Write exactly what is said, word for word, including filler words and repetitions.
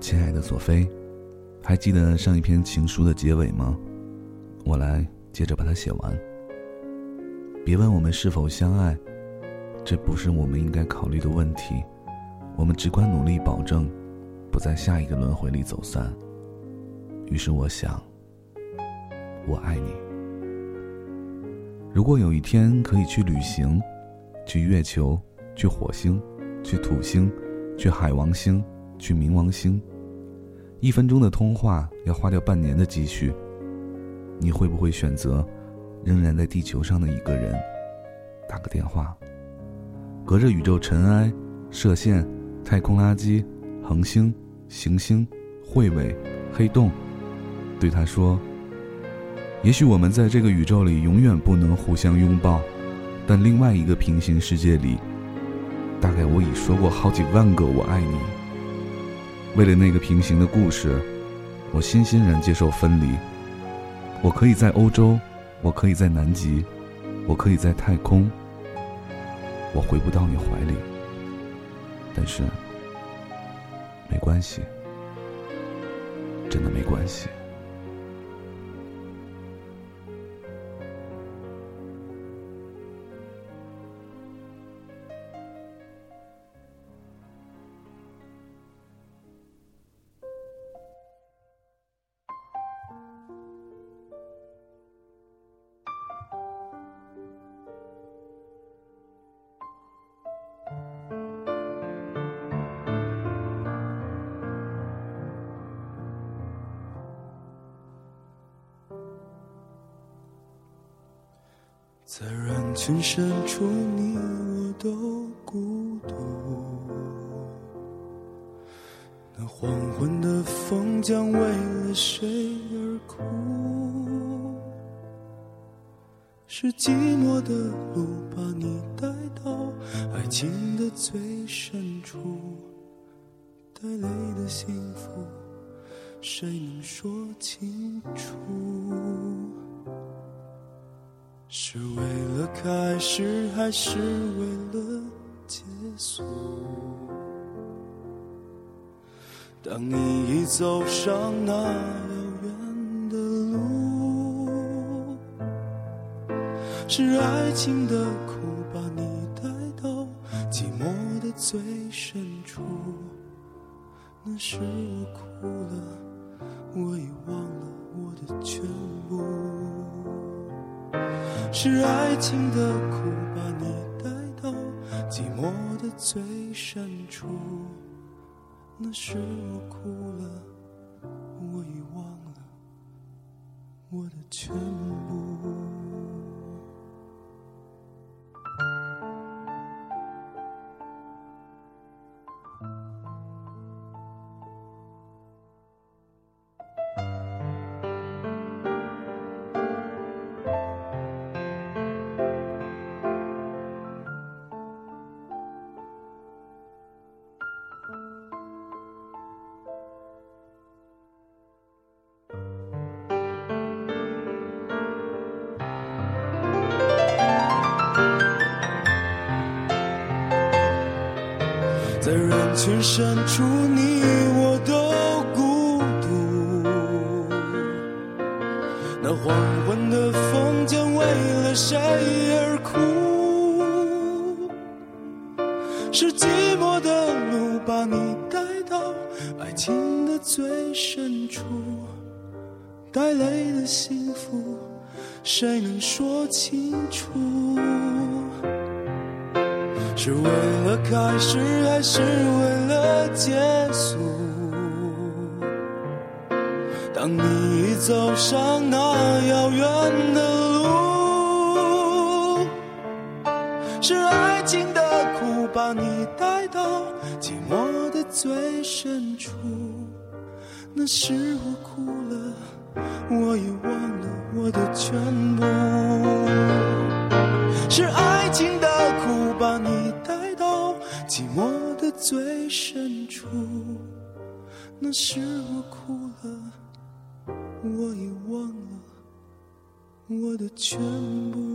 亲爱的索菲，还记得上一篇情书的结尾吗？我来接着把它写完。别问我们是否相爱，这不是我们应该考虑的问题，我们只管努力保证不在下一个轮回里走散。于是我想，我爱你。如果有一天可以去旅行，去月球，去火星，去土星，去海王星，去冥王星，一分钟的通话要花掉半年的积蓄，你会不会选择仍然在地球上的一个人打个电话，隔着宇宙尘埃、射线、太空垃圾、恒星、行星、彗尾、黑洞，对他说，也许我们在这个宇宙里永远不能互相拥抱，但另外一个平行世界里，大概我已说过好几万个我爱你。为了那个平行的故事，我欣欣然接受分离。我可以在欧洲，我可以在南极，我可以在太空，我回不到你怀里，但是没关系，真的没关系。在人群深处，你我都孤独，那黄昏的风将为了谁而哭，是寂寞的路把你带到爱情的最深处，带泪的幸福谁能说清楚，是为了开始还是为了结束，当你已走上那遥远的路，是爱情的苦把你带到寂寞的最深处，那时我哭了，我已忘了我的全部，是爱情的苦把你带到寂寞的最深处，那时我哭了，我已忘了我的全部。在人群深处，你我都孤独，那黄昏的风将为了谁而哭，是寂寞的路把你带到爱情的最深处，带泪的幸福谁能说清楚，是为了开始还是为了结束，当你已走上那遥远的路，是爱情的苦把你带到寂寞的最深处，那时我哭了，我也忘了我的全部，是爱情的苦把你寂寞的最深处，那时我哭了，我已忘了我的全部。